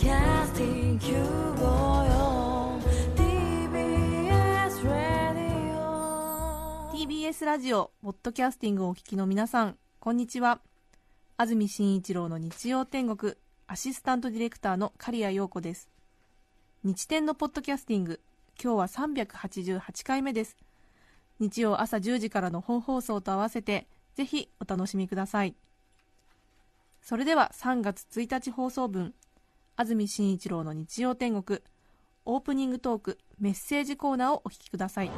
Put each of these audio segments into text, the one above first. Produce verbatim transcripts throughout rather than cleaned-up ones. ティービーエス ラジオポッドキャスティングをお聞きの皆さん、こんにちは。安住紳一郎の日曜天国アシスタントディレクターの刈谷陽子です。日天のポッドキャスティング、今日はさんびゃくはちじゅうはちかいめです。日曜朝じゅうじからの本放送と合わせてぜひお楽しみください。それではさんがつついたち放送分、安住紳一郎の日曜天国、オープニングトーク、メッセージコーナーをお聞きください。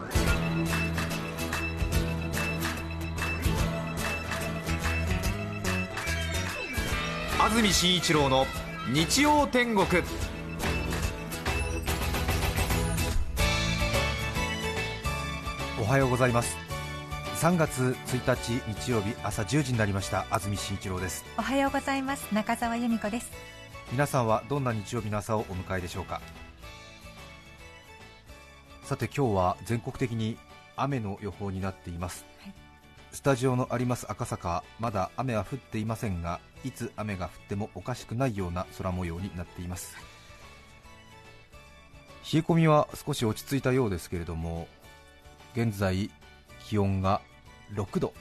安住紳一郎の日曜天国。おはようございます。さんがつついたち日曜日朝じゅうじになりました。安住紳一郎です。おはようございます。中澤由美子です。皆さんはどんな日曜日の朝をお迎えでしょうか。さて、今日は全国的に雨の予報になっています。はい、スタジオのあります赤坂、まだ雨は降っていませんが、いつ雨が降ってもおかしくないような空模様になっています。冷え込みは少し落ち着いたようですけれども、現在気温がろくど、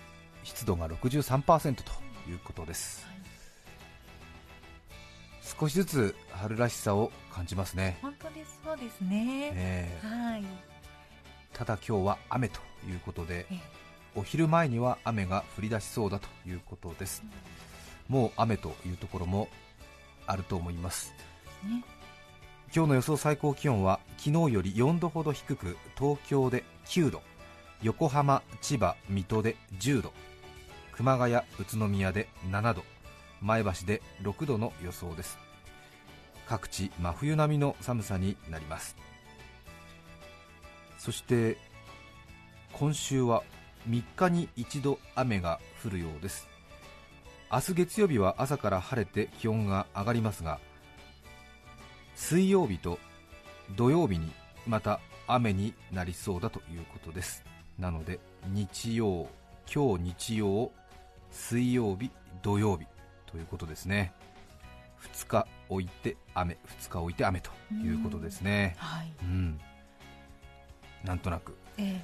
湿度が ろくじゅうさんパーセント ということです。少しずつ春らしさを感じますね。本当にそうです ね, ね、はい、ただ今日は雨ということで、お昼前には雨が降り出しそうだということです。もう雨というところもあると思います、ね。今日の予想最高気温は昨日よりよんどほど低く、東京できゅうど、横浜、千葉、水戸でじゅうど、熊谷、宇都宮でななど、前橋でろくどの予想です。各地真冬並みの寒さになります。そして今週はみっかにいちど雨が降るようです。明日月曜日は朝から晴れて気温が上がりますが、水曜日と土曜日にまた雨になりそうだということです。なので日曜、今日日曜、水曜日、土曜日ということですね。ふつか置いて雨、ふつか置いて雨ということですね。うん、はい、うん、なんとなく、ええ、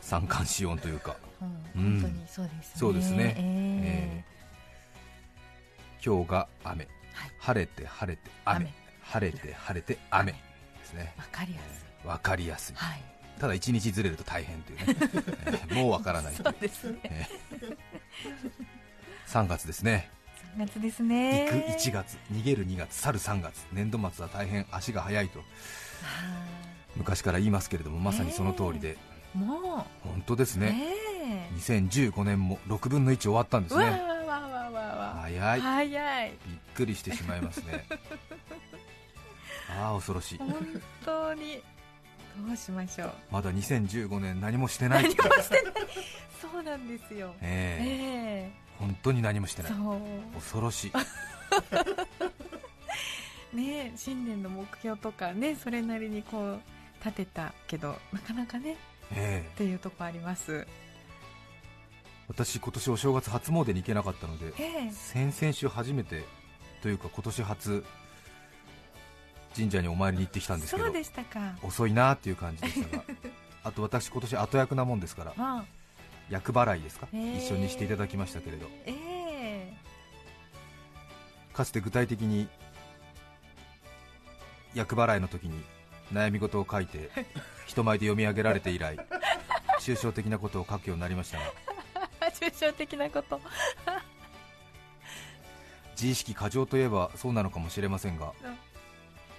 三寒四温というか、うんうん、本当にそうですね。そうですね、えーえー、今日が雨、はい、晴れて晴れて 雨, 雨晴れて晴れて 雨, 雨ですね。分かりやすい、分かりやすい、はい、ただ一日ずれると大変というね、えー、もうわからないという。そうですね、えー、さんがつですね。さんがつですね。行くいちがつ、逃げるにがつ、去るさんがつ、年度末は大変足が早いと昔から言いますけれども、まさにその通りで、えーもう本当ですね、えー、にせんじゅうごねんもろくぶんのいち終わったんですね。わわわわわ、早い、早い、びっくりしてしまいますねああ、恐ろしい、本当にどうしましょう。まだにせんじゅうごねん何もしてない、何もしてないそうなんですよ、えーえー、本当に何もしてない、恐ろしいねえ、新年の目標とかね、それなりにこう立てたけどなかなかね、ええっていうとこあります。私今年お正月初詣に行けなかったので、ええ、先々週初めてというか今年初神社にお参りに行ってきたんですけど、そうでしたか、遅いなっていう感じでしたがあと私今年後役なもんですから、まあ、役払いですか、ええ、一緒にしていただきましたけれど、ええ、かつて具体的に役払いの時に悩み事を書いて人前で読み上げられて以来抽象的なことを書くようになりましたが抽象的なこと自意識過剰といえばそうなのかもしれませんが、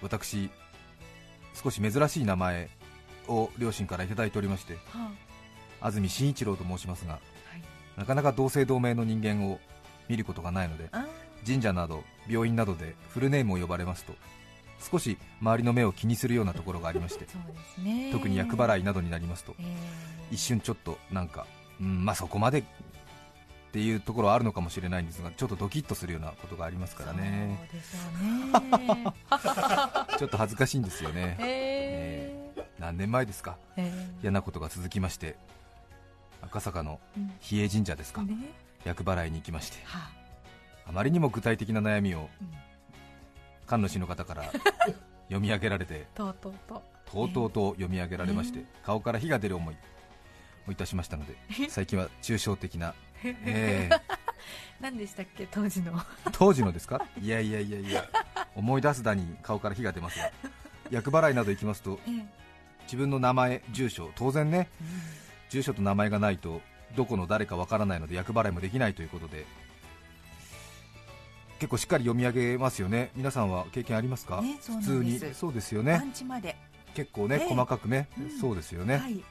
私少し珍しい名前を両親からいただいておりまして、安住紳一郎と申しますが、はい、なかなか同姓同名の人間を見ることがないので、神社など病院などでフルネームを呼ばれますと少し周りの目を気にするようなところがありましてそうですね、特に厄払いなどになりますと、えー、一瞬ちょっとなんか、うん、まあそこまでっていうところはあるのかもしれないんですが、ちょっとドキッとするようなことがありますからね。そうですよねちょっと恥ずかしいんですよね、えーえー、何年前ですか、えー、嫌なことが続きまして、赤坂の比叡神社ですか、厄、うんね、払いに行きまして、はあ、あまりにも具体的な悩みを、うん神主の方から読み上げられてとうとうととうとうと読み上げられまして、えー、顔から火が出る思いをいたしましたので、最近は抽象的な、えー、何でしたっけ当時の当時のですか。いやいやいやいや思い出すだに顔から火が出ますが、厄払いなど行きますと、えー、自分の名前住所当然ね、うん、住所と名前がないとどこの誰かわからないので厄払いもできないということで、結構しっかり読み上げますよね。皆さんは経験ありますか、ね、す普通に。そうですよね、番地まで結構ね、えー、細かくね、うん、そうですよね、はい、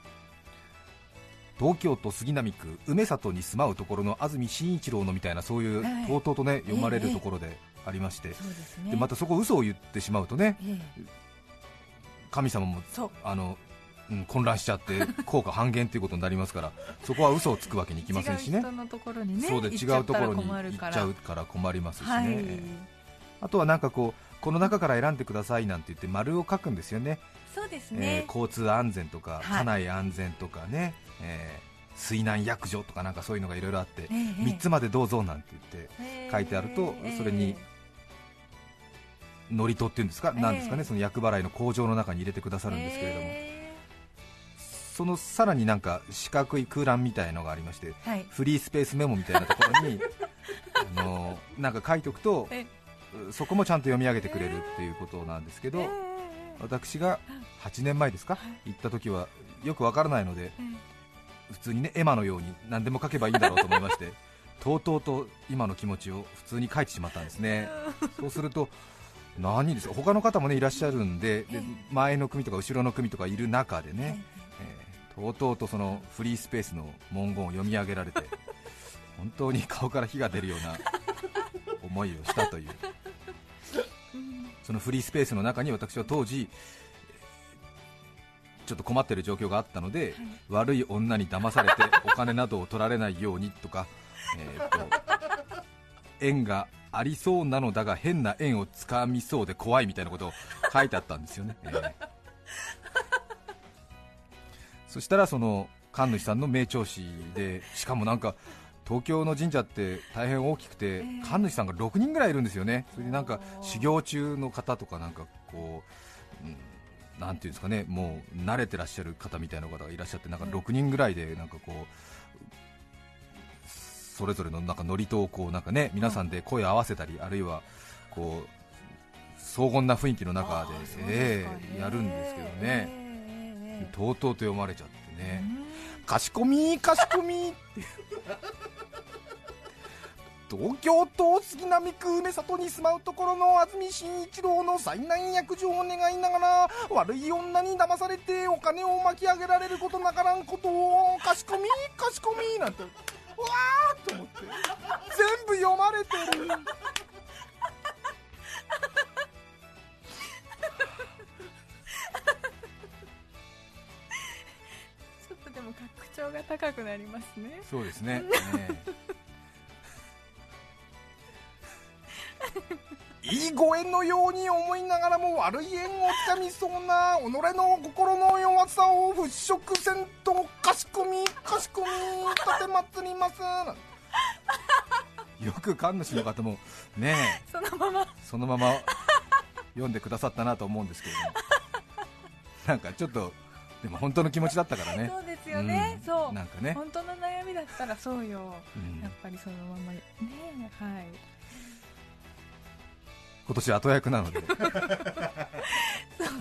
東京都杉並区梅里に住まうところの安住紳一郎のみたいな、そういう、はい、とうとうとね読まれるところでありまして、えーえーそうですね、でまたそこ嘘を言ってしまうとね、えー、神様もあの、うん、混乱しちゃって効果半減ということになりますからそこは嘘をつくわけにいきませんしね、違う人のところにね、そうで違うところに行っちゃうから困りますしね、はい、あとはなんかこうこの中から選んでくださいなんて言って丸を書くんですよね。そうですね、えー、交通安全とか家内安全とかね、はい、えー、水難約定とかなんかそういうのがいろいろあって、えー、みっつまでどうぞなんて言って書いてあると、えー、それにノリトっていうんですか、えー、なんですかね、その厄払いの工場の中に入れてくださるんですけれども、えー、そのさらになんか四角い空欄みたいのがありまして、はい、フリースペースメモみたいなところにあのなんか書いておくと、えー、そこもちゃんと読み上げてくれるっていうことなんですけど、えー、私がはちねんまえですか、はい、行った時はよくわからないので、えー、普通にねエマのように何でも書けばいいんだろうと思いましてとうとうと今の気持ちを普通に書いてしまったんですね。そうすると何ですか、他の方も、ね、いらっしゃるん で, で前の組とか後ろの組とかいる中でね、えー、とうとうとそのフリースペースの文言を読み上げられて本当に顔から火が出るような思いをしたという。そのフリースペースの中に私は当時ちょっと困っている状況があったので、はい、悪い女に騙されてお金などを取られないようにとか、えー、と縁がありそうなのだが変な縁をつかみそうで怖いみたいなことを書いてあったんですよね、えー、そしたらその神主さんの名調子で、しかもなんか東京の神社って大変大きくて神主さんがろくにんぐらいいるんですよね。それでなんか修行中の方とかなんかこう、うん、なんていうんですかね、もう慣れてらっしゃる方みたいな方がいらっしゃって、なんかろくにんぐらいでなんかこうそれぞれのなんかノリとをこうなんか、ね、皆さんで声を合わせたり、あるいはこう荘厳な雰囲気の中 で, で、えー、やるんですけどね、えー、とうとうと読まれちゃってね、かしこみかしこみ東京都杉並区梅里に住まうところの安住紳一郎の災難約定を願いながら、悪い女に騙されてお金を巻き上げられることなからんことを、かしこみかしこみなんてわーと思って全部読まれてるちょっとでも格調が高くなりますね。そうですね、ねいいご縁のように思いながらも悪い縁をつかみそうな己の心の弱さを払拭せんと、かしこみかしこみ立てまつりますよく神主の方もねえそのままそのまま読んでくださったなと思うんですけど、ね、なんかちょっとでも本当の気持ちだったからね。そうですよね、うん、そうなんかね、本当の悩みだったらそうよ、うん、やっぱりそのままねえ、はい、今年後役なので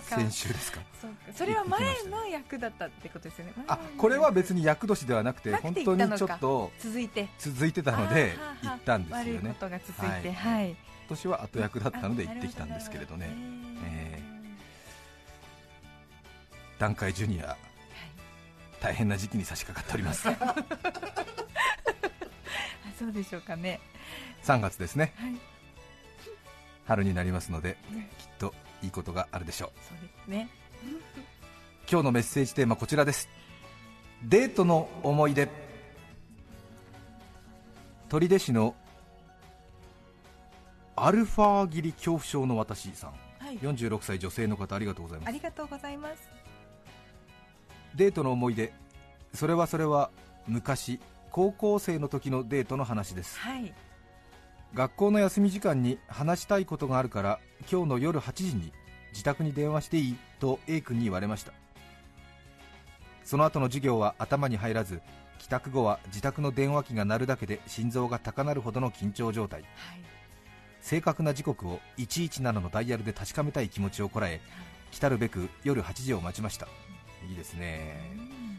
先週ですか、そうか、それは前の役だったってことですよね。あ、これは別に役年ではなくて本当にちょっと続いて続いてたので行ったんですよね。悪いことが続いて、はい、はい、今年は後役だったので行ってきたんですけれどね、えー、団塊ジュニア、はい、大変な時期に差し掛かっておりますそうでしょうかね。さんがつですね、はい、春になりますので、ね、きっといいことがあるでしょう。そうですね今日のメッセージテーマこちらです。デートの思い出。取手市のアルファ切り恐怖症の私さん、はい、よんじゅうろくさい女性の方、ありがとうございます。ありがとうございます。デートの思い出、それはそれは昔高校生の時のデートの話です、はい、学校の休み時間に話したいことがあるから今日の夜はちじに自宅に電話していいと A 君に言われました。その後の授業は頭に入らず、帰宅後は自宅の電話機が鳴るだけで心臓が高鳴るほどの緊張状態、はい、正確な時刻をいちいちななのダイヤルで確かめたい気持ちをこらえ、来たるべく夜はちじを待ちました。いいですね、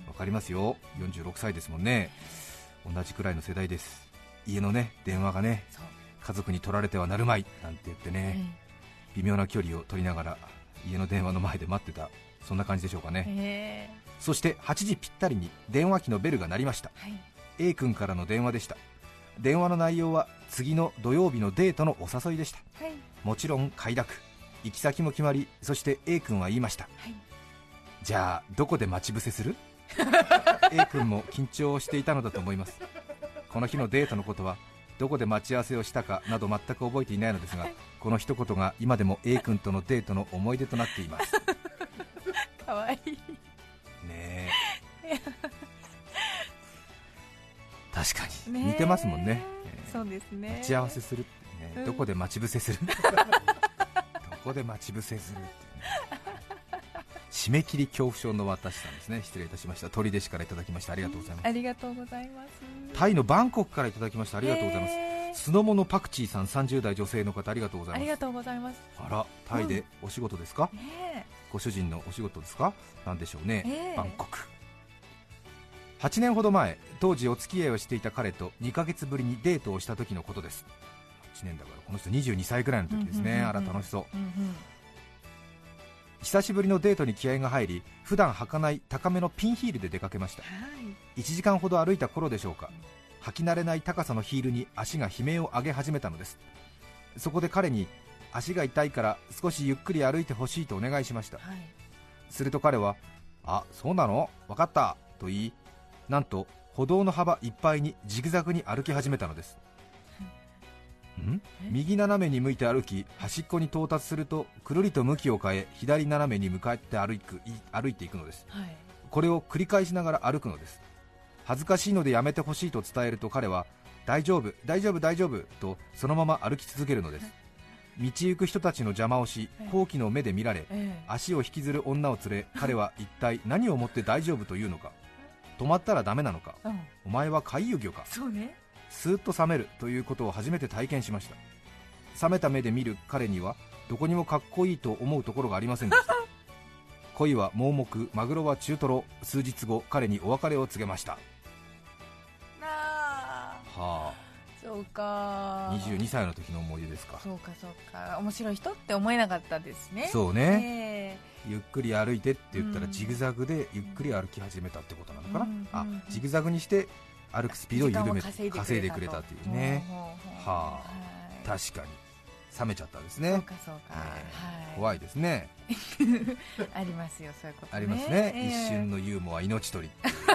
わかりますよ、よんじゅうろくさいですもんね。同じくらいの世代です。家のね、電話がね、家族に取られてはなるまいなんて言ってね、うん、微妙な距離を取りながら家の電話の前で待ってた、そんな感じでしょうかね。そしてはちじぴったりに電話機のベルが鳴りました、はい、A 君からの電話でした。電話の内容は次の土曜日のデートのお誘いでした、はい、もちろん快諾、行き先も決まり、そして A 君は言いました、はい、じゃあどこで待ち伏せするA 君も緊張していたのだと思います。この日のデートのことはどこで待ち合わせをしたかなど全く覚えていないのですが、この一言が今でも A 君とのデートの思い出となっています。かわいいねえ確かに似てますもん ね, ね, そうですね。待ち合わせするって、ね、うん、どこで待ち伏せするどこで待ち伏せするって、ね、締め切り恐怖症の私さんですね、失礼いたしました。鳥弟子からいただきました、ありがとうございます、うん、ありがとうございます。タイのバンコクからいただきました、ありがとうございます、えー、スノモのパクチーさん、さんじゅう代女性の方、ありがとうございます。ありがとうございます。あら、タイでお仕事ですか、うんね、ご主人のお仕事ですか、なんでしょうね、えー、バンコク。はちねんほど前、当時お付き合いをしていた彼とにかげつぶりにデートをした時のことです。いちねんだからこの人にじゅうにさいくらいの時ですね、うんうんうんうん、あら楽しそう、うんうん。久しぶりのデートに気合が入り、普段履かない高めのピンヒールで出かけました、はい、いちじかんほど歩いた頃でしょうか、履き慣れない高さのヒールに足が悲鳴を上げ始めたのです。そこで彼に足が痛いから少しゆっくり歩いてほしいとお願いしました、はい、すると彼は、あ、そうなの、分かったと言い、なんと歩道の幅いっぱいにジグザグに歩き始めたのです。ん右斜めに向いて歩き、端っこに到達するとくるりと向きを変え、左斜めに向かって歩く、歩いていくのです、はい、これを繰り返しながら歩くのです。恥ずかしいのでやめてほしいと伝えると、彼は大丈夫大丈夫大丈夫とそのまま歩き続けるのです。道行く人たちの邪魔をし、好奇の目で見られ、足を引きずる女を連れ、彼は一体何をもって大丈夫というのか、止まったらダメなのか、うん、お前は回遊魚か、そうね、スーッと冷めるということを初めて体験しました。冷めた目で見る彼にはどこにもかっこいいと思うところがありませんでした恋は盲目、マグロは中トロ。数日後、彼にお別れを告げました。あー、はあ、そうか、にじゅうにさいの時の思い出ですか。そうかそうか、面白い人って思えなかったですね。そうね、えー、ゆっくり歩いてって言ったらジグザグでゆっくり歩き始めたってことなのかな、うん、あ、ジグザグにして歩くスピードを緩めて稼いでくれたというね。はあ、確かに冷めちゃったですね。そうかそうか、はいはい、怖いですねありますよ、そういうことね、ありますね、えー、一瞬のユーモア命取り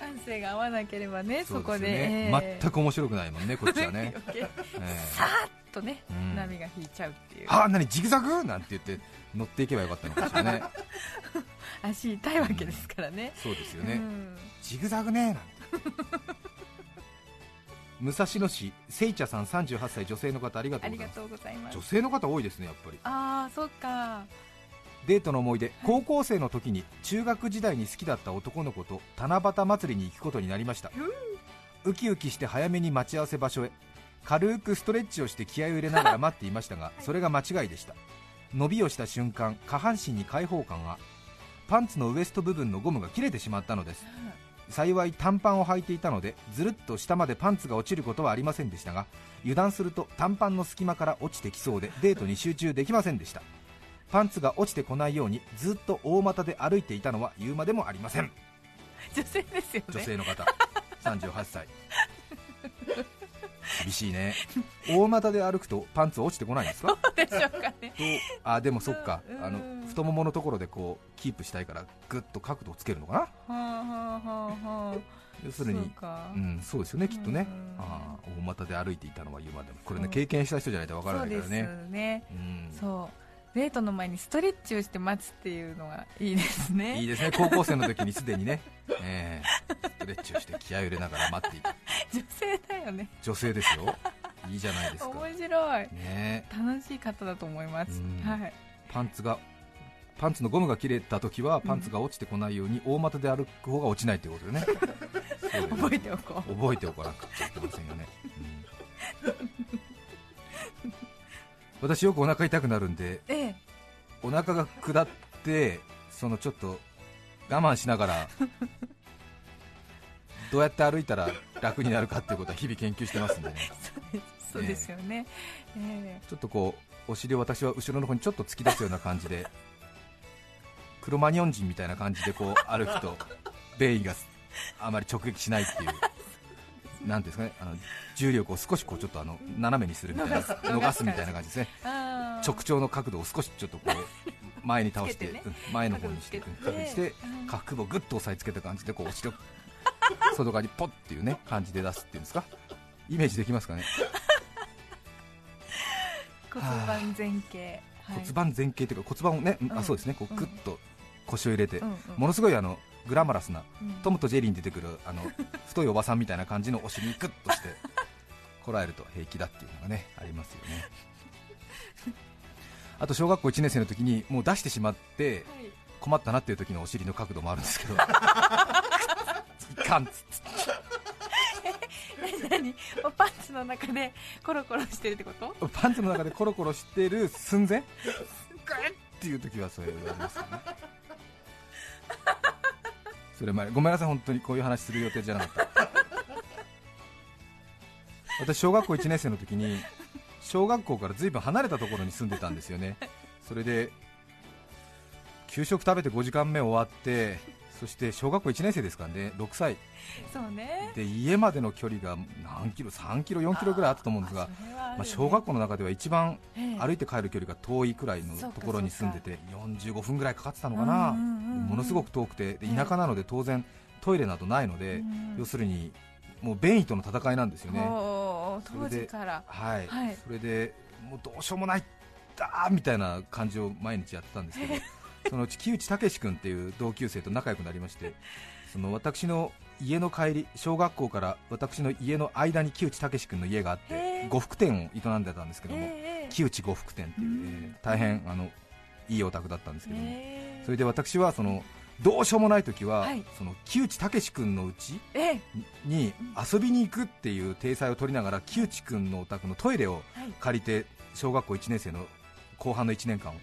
感性が合わなければね、そこで、ね、えー、全く面白くないもんね、こっちはね、えー、さーっとね、うん、波が引いちゃうっていう、はあ、何ジグザグなんて言って乗っていけばよかったのかしらね足痛いわけですからね、うん、そうですよね、うん、ジグザグねなんて武蔵野市、せいちゃさんさんじゅうはっさい女性の方、ありがとうございます。ありがとうございます。女性の方多いですね、やっぱり。あー、そっか。デートの思い出、はい、高校生の時に中学時代に好きだった男の子と七夕祭りに行くことになりました、うん、ウキウキして早めに待ち合わせ場所へ、軽くストレッチをして気合を入れながら待っていましたが、それが間違いでした。伸びをした瞬間、下半身に開放感が、パンツのウエスト部分のゴムが切れてしまったのです、うん、幸い短パンを履いていたのでずるっと下までパンツが落ちることはありませんでしたが、油断すると短パンの隙間から落ちてきそうでデートに集中できませんでしたパンツが落ちてこないようにずっと大股で歩いていたのは言うまでもありません。女性ですよね、女性の方さんじゅうはっさい厳しいね。大股で歩くとパンツ落ちてこないんですか。そうでしょうかね。あ、でもそっか、あの太もものところでこうキープしたいからグッと角度をつけるのかな。はあはあはあ要するに、そうか、うん、そうですよね、きっとね。あ、大股で歩いていたのは言うまでも、これね、経験した人じゃないとわからないからね。そうですね、うん、そうデートの前にストレッチをして待つっていうのがいいですねいいですね、高校生の時にすでにね、えー、ストレッチをして気合を入れながら待っていく。女性だよね、女性ですよいいじゃないですか。面白い、ね、楽しい方だと思います、はい、パンツがパンツのゴムが切れたときはパンツが落ちてこないように大股で歩く方が落ちないということでね、うん、そう覚えておこう覚えておかなくちゃいけませんよね、うん、私よくお腹痛くなるんで、ええ、お腹が下ってそのちょっと我慢しながらどうやって歩いたら楽になるかということは日々研究してますんでね。そうですよね、えー、ちょっとこうお尻を私は後ろの方にちょっと突き出すような感じでクロマニョン人みたいな感じでこう歩くとベインがあまり直撃しないっていうなんですかね、あの重力を少しこうちょっとあの斜めにするみたいな逃すみたいな感じですね。直腸の角度を少しちょっとこう前に倒して、ね、前の方にして角にして下腹部をグッと押さえつけた感じでこうお尻を外側にポッっていうね感じで出すっていうんですか、イメージできますかね。骨盤前傾、はい、骨盤前傾というか骨盤をね、うん、あそうですねこうグッと腰を入れて、うんうん、ものすごいあのグラマラスな、うん、トムとジェリーに出てくるあの太いおばさんみたいな感じのお尻にグッとしてこらえると平気だっていうのがねありますよね。あと小学校いちねん生の時にもう出してしまって困ったなっていう時のお尻の角度もあるんですけど、はい、いかんっつって何パンツの中でコロコロしてるってこと？パンツの中でコロコロしてる寸前ガッっていう時はそれをやりますよね。それまでごめんなさい、本当にこういう話する予定じゃなかった。私小学校いちねん生の時に小学校からずいぶん離れたところに住んでたんですよね。それで給食食べてごじかんめ終わってそして小学校いちねん生ですからね、ろくさいそうね。で家までの距離が何キロさんキロよんキロぐらいあったと思うんですが、あ、まあね、小学校の中では一番歩いて帰る距離が遠いくらいのところに住んでてよんじゅうごふんぐらいかかってたのかな、うんうんうんうん、ものすごく遠くて、で田舎なので当然トイレなどないので、うん、要するにもう便意との戦いなんですよね、当時から。はい、はい、それでもうどうしようもないだみたいな感じを毎日やってたんですけど、そのうち木内武君っていう同級生と仲良くなりまして、その私の家の帰り、小学校から私の家の間に木内武君の家があって呉服店を営んでたんですけども、木内呉服店っていう大変あのいいお宅だったんですけども、それで私はそのどうしようもないときは、はい、その木内武君のうちに遊びに行くっていう体裁を取りながら木内君のお宅のトイレを借りて小学校いちねん生の後半のいちねんかんを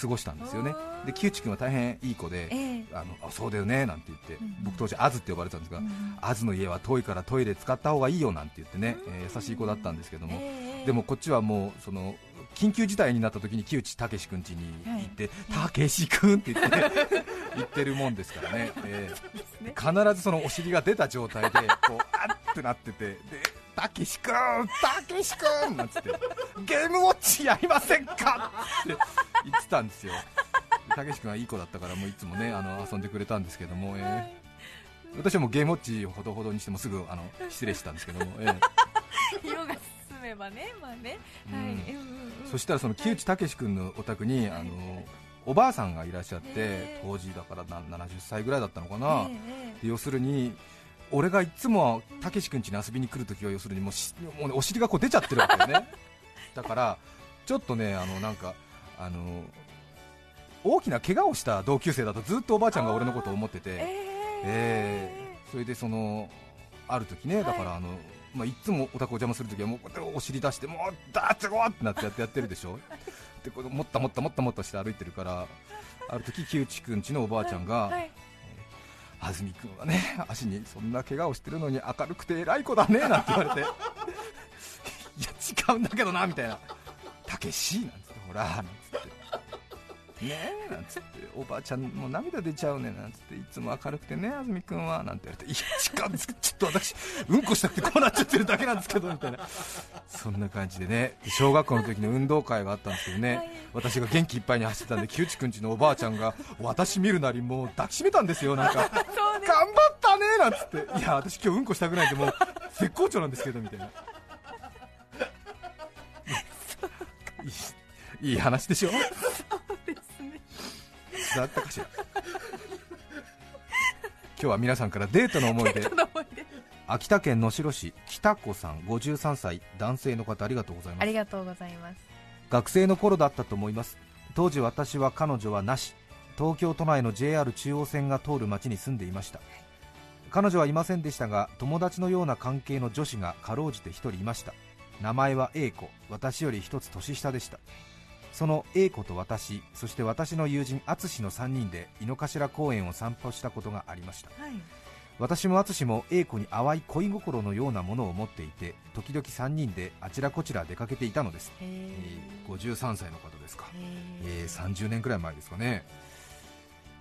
過ごしたんですよね、はい、で木内君は大変いい子で、えー、あのあそうだよねなんて言って、うん、僕当時アズって呼ばれてたんですが、うん、アズの家は遠いからトイレ使った方がいいよなんて言ってね、うんえー、優しい子だったんですけども、えー、でもこっちはもうその緊急事態になった時に木内武君家に行って、はい、武君って言って、ね、言ってるもんですからね、えー、必ずそのお尻が出た状態でこうあってなってて、でたけしくんたけしくんなんつってゲームウォッチやりませんかって言ってたんですよ。たけしくんはいい子だったからもういつもねあの遊んでくれたんですけども、えー、私はもうゲームウォッチほどほどにしてもすぐあの失礼したんですけども、えー、色が進めばね、まあね、はい、うんうん、そしたらその木内たけしくんのお宅に、はい、あのおばあさんがいらっしゃって、えー、当時だからななじゅっさいぐらいだったのかな、えー、要するに俺がいつもたけし君家に遊びに来るときは要するにもう、もうね、お尻がこう出ちゃってるわけよね。だからちょっとねあのなんかあの大きな怪我をした同級生だとずっとおばあちゃんが俺のことを思ってて、えーえー、それでそのあるときね、だからあの、はいまあ、いつもお宅お邪魔するときはもうお尻出してもうダーッてゴーってなってやってやってるでしょ。でこれもったもったもったもったして歩いてるから、あるとき木内君家のおばあちゃんが、はいはい、安住君はね足にそんな怪我をしてるのに明るくて偉い子だねなんて言われていや違うんだけどなみたいな、たけしなんつってほらなんつってねえなんつっておばあちゃんもう涙出ちゃうねなんつっていつも明るくてね安住君はなんて言われて、いや違うんですけどちょっと私うんこしたくてこうなっちゃってるだけなんですけどみたいな、そんな感じでね小学校の時の運動会があったんですけどね、はい、私が元気いっぱいに走ってたんで木内くんちのおばあちゃんが私見るなりもう抱きしめたんですよ。なんか頑張ったねなんつって、いや私今日うんこしたくないってもう絶好調なんですけどみたいな。いい、いい話でしょ。そうですね、だったかしら。今日は皆さんからデートの思い出、秋田県能代市北子さんごじゅうさんさい男性の方、ありがとうございます。ありがとうございます。学生の頃だったと思います。当時私は彼女はなし、東京都内の ジェイアール 中央線が通る町に住んでいました。彼女はいませんでしたが、友達のような関係の女子がかろうじてひとりいました。名前は A 子、私より一つ年下でした。その A 子と私、そして私の友人淳のさんにんで井の頭公園を散歩したことがありました、はい、私も淳も A 子に淡い恋心のようなものを持っていて、時々さんにんであちらこちら出かけていたのです。へー、えー、ごじゅうさんさいの方ですか。へー、えー、さんじゅうねんくらい前ですかね。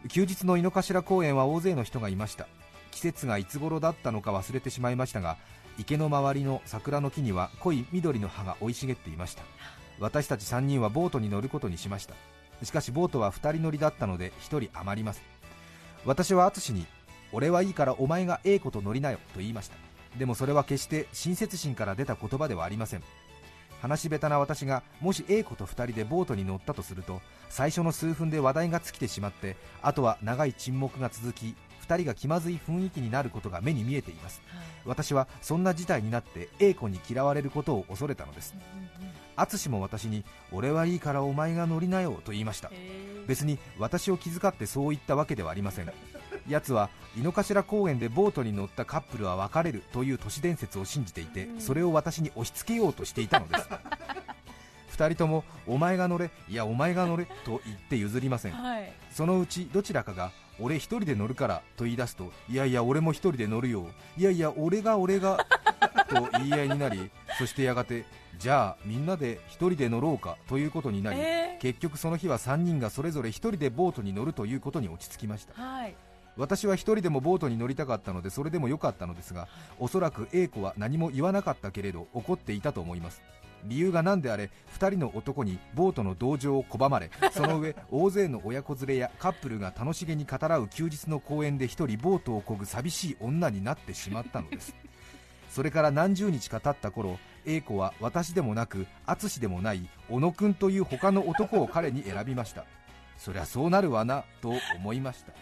休日の井の頭公園は大勢の人がいました。季節がいつ頃だったのか忘れてしまいましたが、池の周りの桜の木には濃い緑の葉が生い茂っていました。私たちさんにんはボートに乗ることにしました。しかしボートはふたり乗りだったのでひとり余ります。私は淳に、俺はいいからお前が A 子と乗りなよと言いました。でもそれは決して親切心から出た言葉ではありません。話し下手な私がもし A 子とふたりでボートに乗ったとすると、最初の数分で話題が尽きてしまって、あとは長い沈黙が続き、ふたりが気まずい雰囲気になることが目に見えています。私はそんな事態になって A 子に嫌われることを恐れたのです。淳も私に、俺はいいからお前が乗りなよと言いました。別に私を気遣ってそう言ったわけではありません。奴は井の頭公園でボートに乗ったカップルは別れるという都市伝説を信じていて、それを私に押し付けようとしていたのです。ふたりともお前が乗れ、いやお前が乗れと言って譲りません、はい、そのうちどちらかが俺一人で乗るからと言い出すと、いやいや俺も一人で乗るよ、いやいや俺が俺がと言い合いになり、そしてやがてじゃあみんなで一人で乗ろうかということになり、えー、結局その日はさんにんがそれぞれ一人でボートに乗るということに落ち着きました、はい、私は一人でもボートに乗りたかったのでそれでもよかったのですが、おそらく A 子は何も言わなかったけれど怒っていたと思います。理由が何であれ、ふたりの男にボートの同乗を拒まれ、その上大勢の親子連れやカップルが楽しげに語らう休日の公園で一人ボートを漕ぐ寂しい女になってしまったのです。それから何十日か経った頃、 A 子は私でもなく淳でもない小野君という他の男を彼に選びました。そりゃそうなるわなと思いました。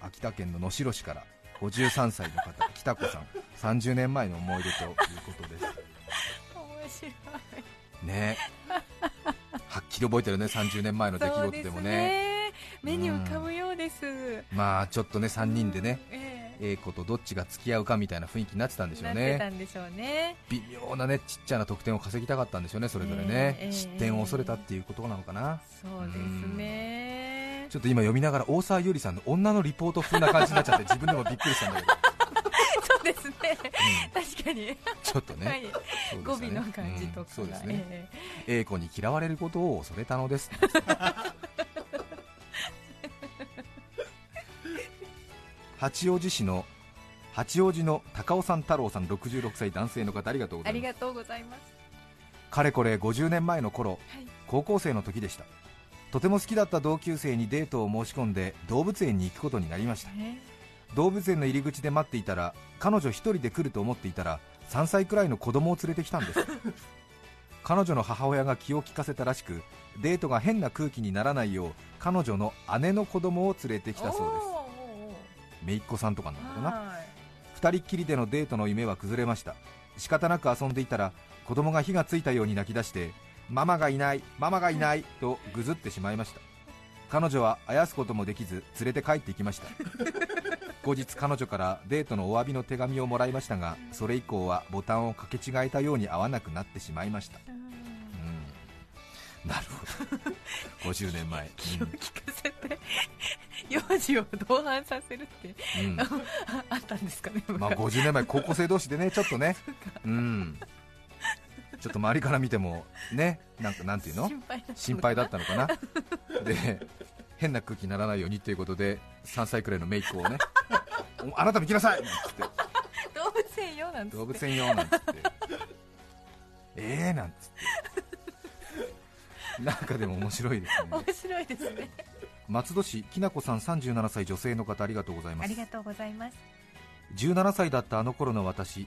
秋田県の能代市からごじゅうさんさいの方、北子さん、さんじゅうねんまえの思い出ということです。ね、はっきり覚えてるね、さんじゅうねんまえの出来事でも ね, ね目に浮かぶようです、うん、まあちょっとねさんにんでね、うん、A 子とどっちが付き合うかみたいな雰囲気になってたんでしょう ね, なってたんでしょうね。微妙なねちっちゃな得点を稼ぎたかったんでしょうね、それぞれね、えー、失点を恐れたっていうことなのかな。そうですね、うん、ちょっと今読みながら大沢優里さんの女のリポート風な感じになっちゃって自分でもびっくりしたんだけどそうですね、うん、確かにちょっとね、はい、そうでしたね、語尾の感じとか、うん、そうですね、えー、A 子に嫌われることを恐れたのです八王子市の八王子の高尾さん太郎さんろくじゅうろくさい男性の方、ありがとうございます。ありがとうございます。かれこれごじゅうねんまえの頃、はい、高校生の時でした。とても好きだった同級生にデートを申し込んで動物園に行くことになりました。動物園の入り口で待っていたら、彼女一人で来ると思っていたらさんさいくらいの子供を連れてきたんです彼女の母親が気を利かせたらしく、デートが変な空気にならないよう彼女の姉の子供を連れてきたそうです。姪っ子さんとかなのかな。二人っきりでのデートの夢は崩れました。仕方なく遊んでいたら子供が火がついたように泣き出して、ママがいないママがいないとぐずってしまいました。彼女はあやすこともできず連れて帰っていきました後日彼女からデートのお詫びの手紙をもらいましたが、それ以降はボタンを掛け違えたように合わなくなってしまいました。うん、なるほどごじゅうねんまえ、気を利かせて幼児を同伴させるって、うん、あ, あったんですかね、まあ、ごじゅうねんまえ高校生同士でね、ちょっとねう、うん、ちょっと周りから見てもね、なんかなんていうの、心 配, 心配だったのかなで変な空気にならないようにということでさんさいくらいの姪っ子をねあなたも行きなさいって動物園用なんつって動物園用なんつってえーなんつってなんかでも面白いですね。面白いですね。松戸市きなこさんさんじゅうななさい女性の方、ありがとうございます。ありがとうございます。じゅうななさいだったあの頃の私、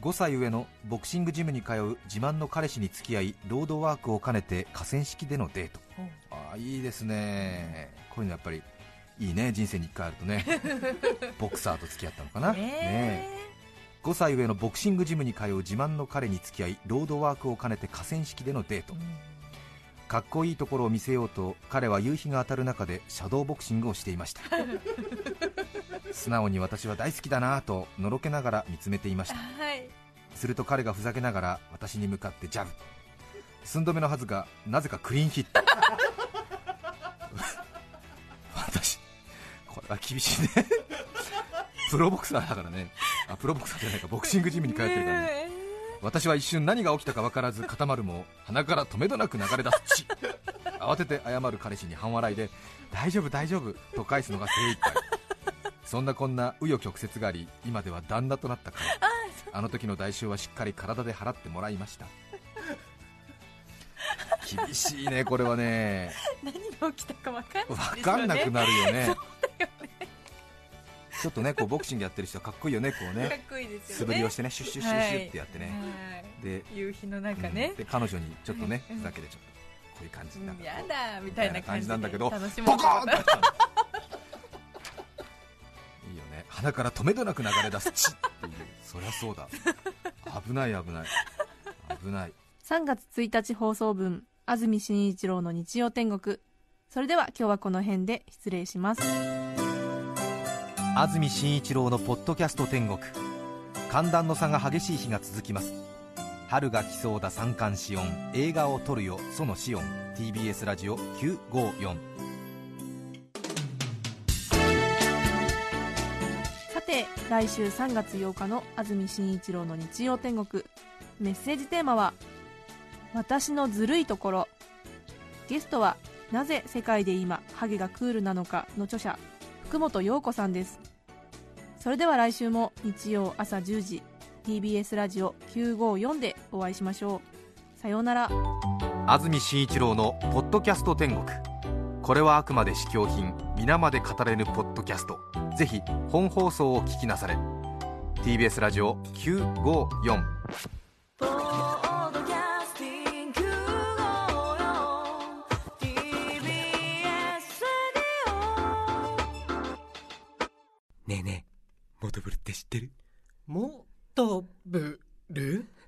ごさい上のボクシングジムに通う自慢の彼氏に付き合い、ロードワークを兼ねて河川敷でのデート、うん、あいいですね、こういうのやっぱりいいね、人生にいっかいあるとねボクサーと付き合ったのかな、えーね、ごさい上のボクシングジムに通う自慢の彼に付き合い、ロードワークを兼ねて河川敷でのデート、うん、かっこいいところを見せようと彼は夕日が当たる中でシャドーボクシングをしていました素直に私は大好きだなぁとのろけながら見つめていました、はい、すると彼がふざけながら私に向かってジャブ、寸止めのはずがなぜかクリーンヒット私これは厳しいねプロボクサーだからね、あ、プロボクサーじゃないか、ボクシングジムに通ってるからね。私は一瞬何が起きたか分からず固まるも鼻から止めどなく流れ出す血、慌てて謝る彼氏に半笑いで大丈夫大丈夫と返すのが精一杯そんなこんな紆余曲折があり、今では旦那となった彼、あの時の代償はしっかり体で払ってもらいました厳しいねこれはね、何が起きたか分かんないですよね、分かんなくなるよねちょっとね、こうボクシングやってる人はかっこいいよね、こうね、かっこいいですよね、素振りをしてね、シュッシュッシュッシュッってやってね、はい、で夕日の中ね、うん、で彼女にちょっとね、ふざけてちょっとこういう感じになる、うん、やだみたいな感じなんだけど、ボコーンってやったいいよね、鼻から止めどなく流れ出す血っていう、そりゃそうだ危ない危ない危ない。さんがつついたち放送分、安住紳一郎の日曜天国、それでは今日はこの辺で失礼します。安住紳一郎のポッドキャスト天国、寒暖の差が激しい日が続きます。春が来そうだ三寒四温、映画を撮るよその四温、 ティービーエス ラジオきゅうごよん。さて来週さんがつようかの安住紳一郎の日曜天国、メッセージテーマは私のずるいところ。ゲストはなぜ世界で今ハゲがクールなのかの著者、福本陽子さんです。それでは来週も日曜朝じゅうじ、 ティービーエス ラジオきゅうごよんでお会いしましょう。さようなら。安住紳一郎のポッドキャスト天国、これはあくまで試供品、皆まで語れぬポッドキャスト。ぜひ本放送を聞きなされ。 ティービーエス ラジオきゅうごよん。ねえねえ、モトブルって知ってる？モトブル？